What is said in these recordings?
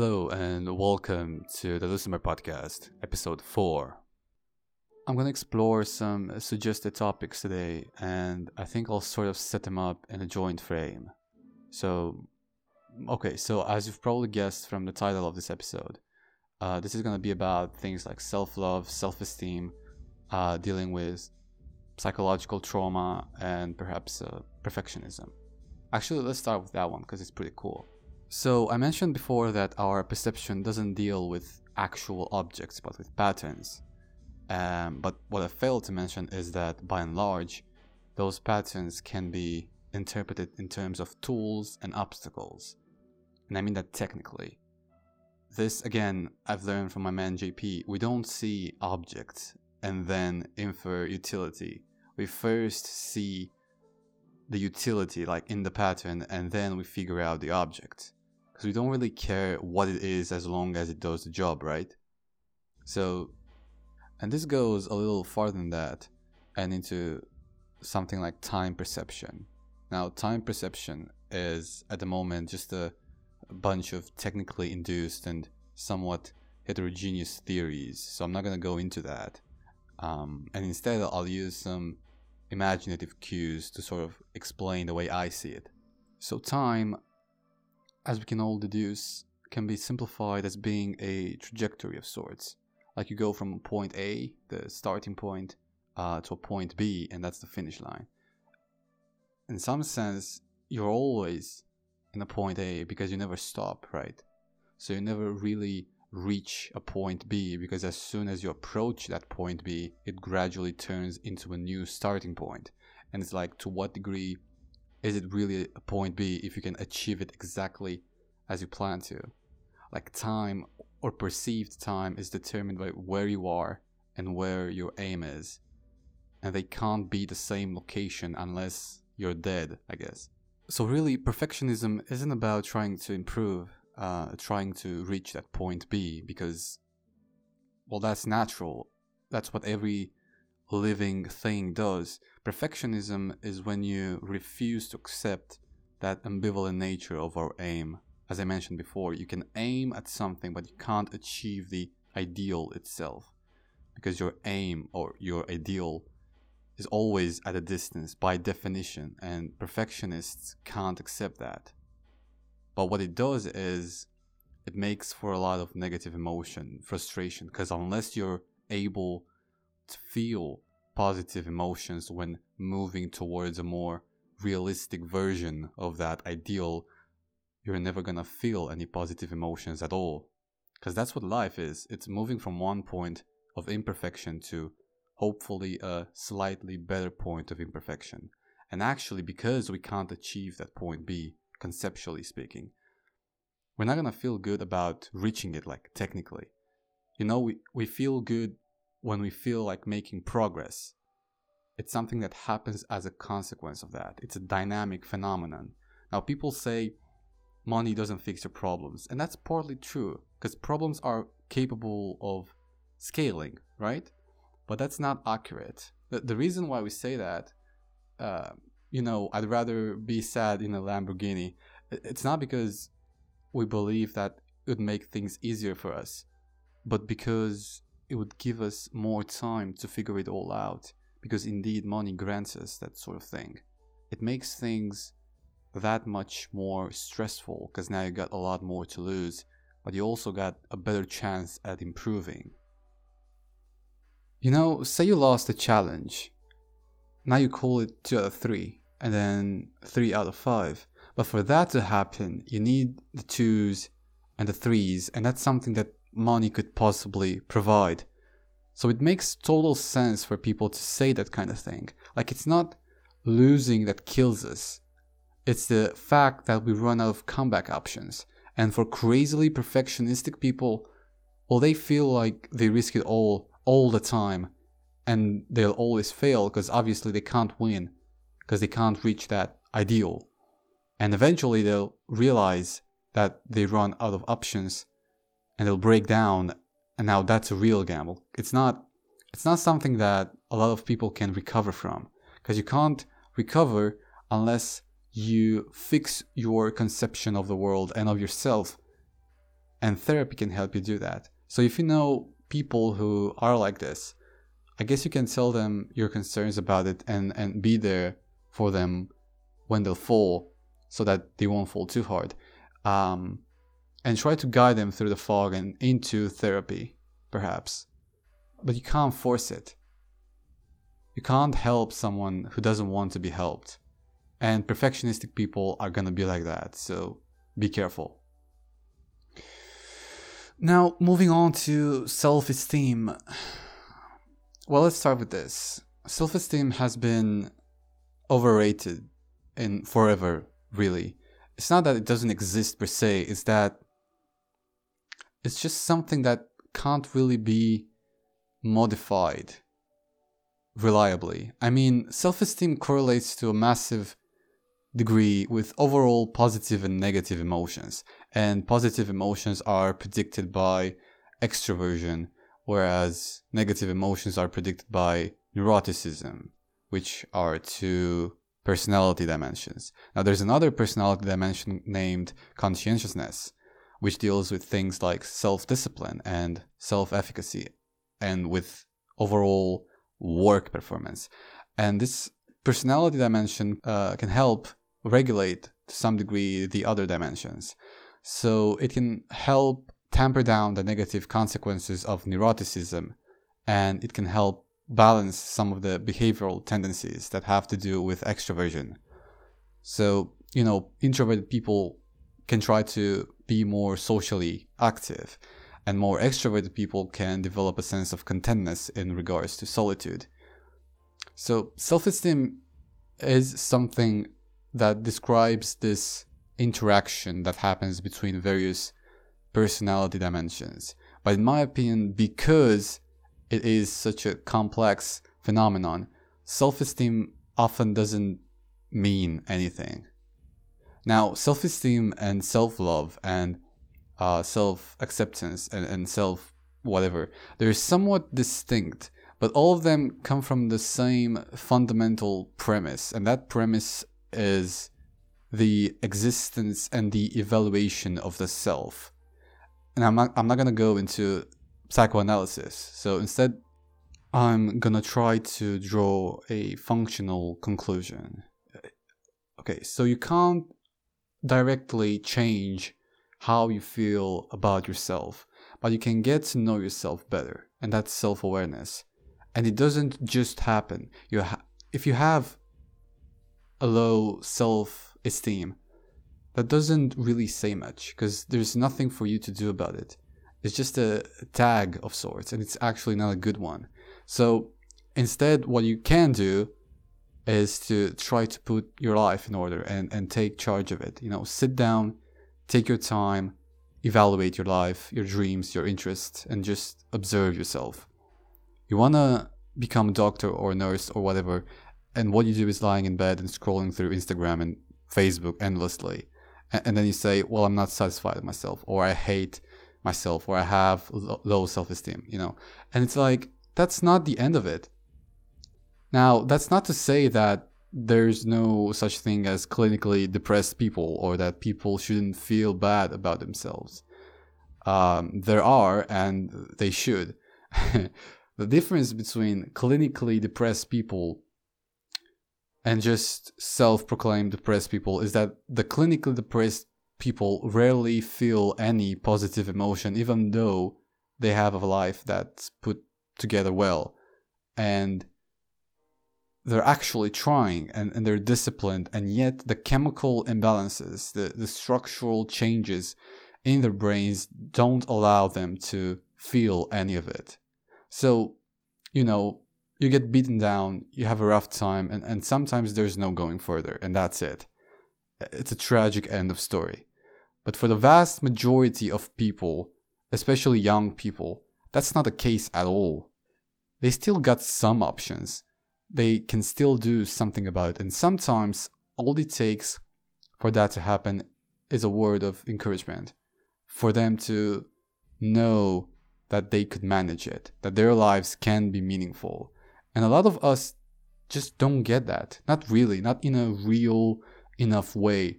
Hello and welcome to the Listener Podcast, episode 4. I'm going to explore some suggested topics today, and I think I'll sort of set them up in a joint frame. So as you've probably guessed from the title of this episode, this is going to be about things like self-love, self-esteem, dealing with psychological trauma, and perhaps perfectionism. Actually, let's start with that one because it's pretty cool. So I mentioned before that our perception doesn't deal with actual objects, but with patterns. But what I failed to mention is that, by and large, those patterns can be interpreted in terms of tools and obstacles. And I mean that technically. This, again, I've learned from my man JP. We don't see objects and then infer utility. We first see the utility, like in the pattern, and then we figure out the object. Because we don't really care what it is as long as it does the job, right? So, and this goes a little farther than that and into something like time perception. Now, time perception is at the moment just a bunch of technically induced and somewhat heterogeneous theories. So I'm not going to go into that. And instead, I'll use some imaginative cues to sort of explain the way I see it. So time, as we can all deduce, can be simplified as being a trajectory of sorts. Like you go from point A, the starting point, to a point B, and that's the finish line. In some sense, you're always in a point A because you never stop, right? So you never really reach a point B, because as soon as you approach that point B, it gradually turns into a new starting point. And it's like, to what degree is it really a point B if you can achieve it exactly as you plan to? Like time, or perceived time, is determined by where you are and where your aim is. And they can't be the same location unless you're dead, I guess. So really, perfectionism isn't about trying to improve, trying to reach that point B, because, well, that's natural. That's what every living thing does. Perfectionism is when you refuse to accept that ambivalent nature of our aim. As I mentioned before, you can aim at something, but you can't achieve the ideal itself, because your aim or your ideal is always at a distance by definition, and perfectionists can't accept that. But what it does is it makes for a lot of negative emotion, frustration, because unless you're able to feel positive emotions when moving towards a more realistic version of that ideal, you're never gonna feel any positive emotions at all. Because that's what life is. It's moving from one point of imperfection to hopefully a slightly better point of imperfection. And actually, because we can't achieve that point B, conceptually speaking, we're not gonna feel good about reaching it, like technically. You know, we feel good when we feel like making progress. It's something that happens as a consequence of that. It's a dynamic phenomenon. Now, people say, money doesn't fix your problems. And that's partly true, because problems are capable of scaling, right? But that's not accurate. The reason why we say that, I'd rather be sad in a Lamborghini, it's not because we believe that it would make things easier for us, but because it would give us more time to figure it all out. Because indeed, money grants us that sort of thing. It makes things that much more stressful, because now you got a lot more to lose, but you also got a better chance at improving. You know, say you lost a challenge. Now you call it 2 out of 3, and then 3 out of 5. But for that to happen, you need the 2s and the 3s, and that's something that money could possibly provide. So it makes total sense for people to say that kind of thing. Like, it's not losing that kills us. It's the fact that we run out of comeback options. And for crazily perfectionistic people, well, they feel like they risk it all the time, and they'll always fail, because obviously they can't win, because they can't reach that ideal. And eventually they'll realize that they run out of options, and they'll break down, and now that's a real gamble. It's not something that a lot of people can recover from, because you can't recover unless you fix your conception of the world and of yourself. And therapy can help you do that. So if you know people who are like this, I guess you can tell them your concerns about it and be there for them when they'll fall so that they won't fall too hard. And try to guide them through the fog and into therapy, perhaps. But you can't force it. You can't help someone who doesn't want to be helped. And perfectionistic people are going to be like that, so be careful. Now, moving on to self-esteem. Well, let's start with this. Self-esteem has been overrated in forever, really. It's not that it doesn't exist per se, it's that it's just something that can't really be modified reliably. I mean, self-esteem correlates to a massive degree with overall positive and negative emotions. And positive emotions are predicted by extroversion, whereas negative emotions are predicted by neuroticism, which are two personality dimensions. Now, there's another personality dimension named conscientiousness, which deals with things like self-discipline and self-efficacy, and with overall work performance. And this personality dimension can help regulate to some degree the other dimensions. So it can help tamper down the negative consequences of neuroticism, and it can help balance some of the behavioral tendencies that have to do with extroversion. So, you know, introverted people can try to be more socially active, and more extroverted people can develop a sense of contentness in regards to solitude. So self-esteem is something that describes this interaction that happens between various personality dimensions. But in my opinion, because it is such a complex phenomenon, self-esteem often doesn't mean anything. Now, self-esteem and self-love and self-acceptance and self-whatever, they're somewhat distinct, but all of them come from the same fundamental premise, and that premise is the existence and the evaluation of the self. And I'm not going to go into psychoanalysis, so instead I'm going to try to draw a functional conclusion. Okay, so you can't directly change how you feel about yourself, but you can get to know yourself better, and that's self-awareness. And it doesn't just happen. If you have a low self-esteem, that doesn't really say much, because there's nothing for you to do about it. It's just a tag of sorts, and it's actually not a good one. So instead, what you can do is to try to put your life in order and take charge of it. You know, sit down, take your time, evaluate your life, your dreams, your interests, and just observe yourself. You want to become a doctor or a nurse or whatever, and what you do is lying in bed and scrolling through Instagram and Facebook endlessly. And then you say, well, I'm not satisfied with myself, or I hate myself, or I have low self-esteem, you know. And it's like, that's not the end of it. Now, that's not to say that there's no such thing as clinically depressed people, or that people shouldn't feel bad about themselves. There are, and they should. The difference between clinically depressed people and just self-proclaimed depressed people is that the clinically depressed people rarely feel any positive emotion, even though they have a life that's put together well, and they're actually trying, and they're disciplined, and yet the chemical imbalances, the structural changes in their brains don't allow them to feel any of it. So, you know, you get beaten down, you have a rough time, and sometimes there's no going further, and that's it. It's a tragic end of story. But for the vast majority of people, especially young people, that's not the case at all. They still got some options. They can still do something about it. And sometimes all it takes for that to happen is a word of encouragement, for them to know that they could manage it, that their lives can be meaningful. And a lot of us just don't get that. Not really, not in a real enough way.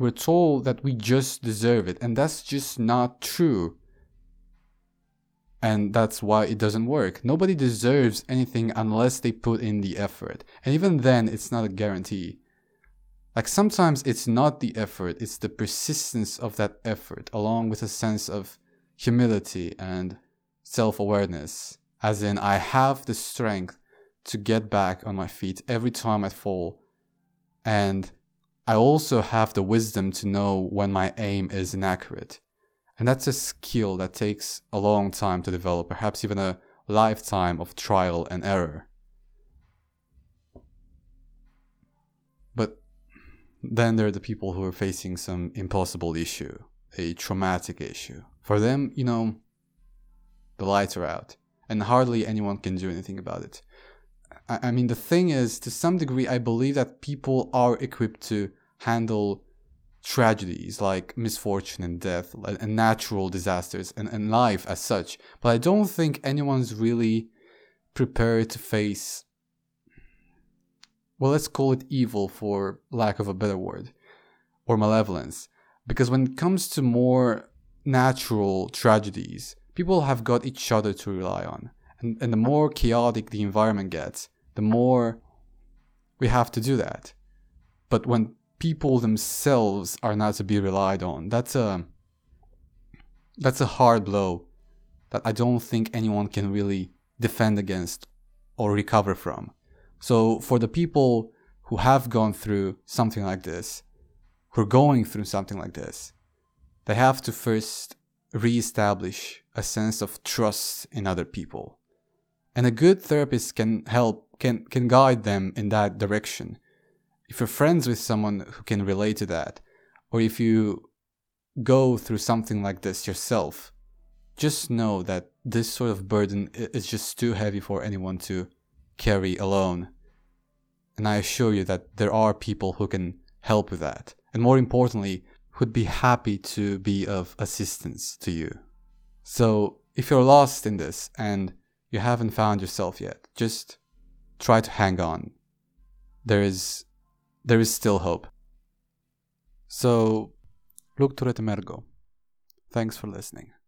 We're told that we just deserve it, and that's just not true. And that's why it doesn't work. Nobody deserves anything unless they put in the effort. And even then, it's not a guarantee. Like, sometimes it's not the effort, it's the persistence of that effort, along with a sense of humility and self-awareness. As in, I have the strength to get back on my feet every time I fall. And I also have the wisdom to know when my aim is inaccurate. And that's a skill that takes a long time to develop, perhaps even a lifetime of trial and error. But then there are the people who are facing some impossible issue, a traumatic issue. For them, you know, the lights are out, and hardly anyone can do anything about it. I mean, the thing is, to some degree, I believe that people are equipped to handle tragedies like misfortune and death and natural disasters and life as such, but I don't think anyone's really prepared to face, well, let's call it evil for lack of a better word, or malevolence, because when it comes to more natural tragedies, people have got each other to rely on, and the more chaotic the environment gets, the more we have to do that. But when people themselves are not to be relied on, that's a hard blow that I don't think anyone can really defend against or recover from. So for the people who have gone through something like this, who are going through something like this, they have to first reestablish a sense of trust in other people. And a good therapist can help, can guide them in that direction. If you're friends with someone who can relate to that, or if you go through something like this yourself, just know that this sort of burden is just too heavy for anyone to carry alone. And I assure you that there are people who can help with that, and more importantly, who'd be happy to be of assistance to you. So if you're lost in this and you haven't found yourself yet, just try to hang on. There is still hope. So, Luc Tu Rete Mergo. Thanks for listening.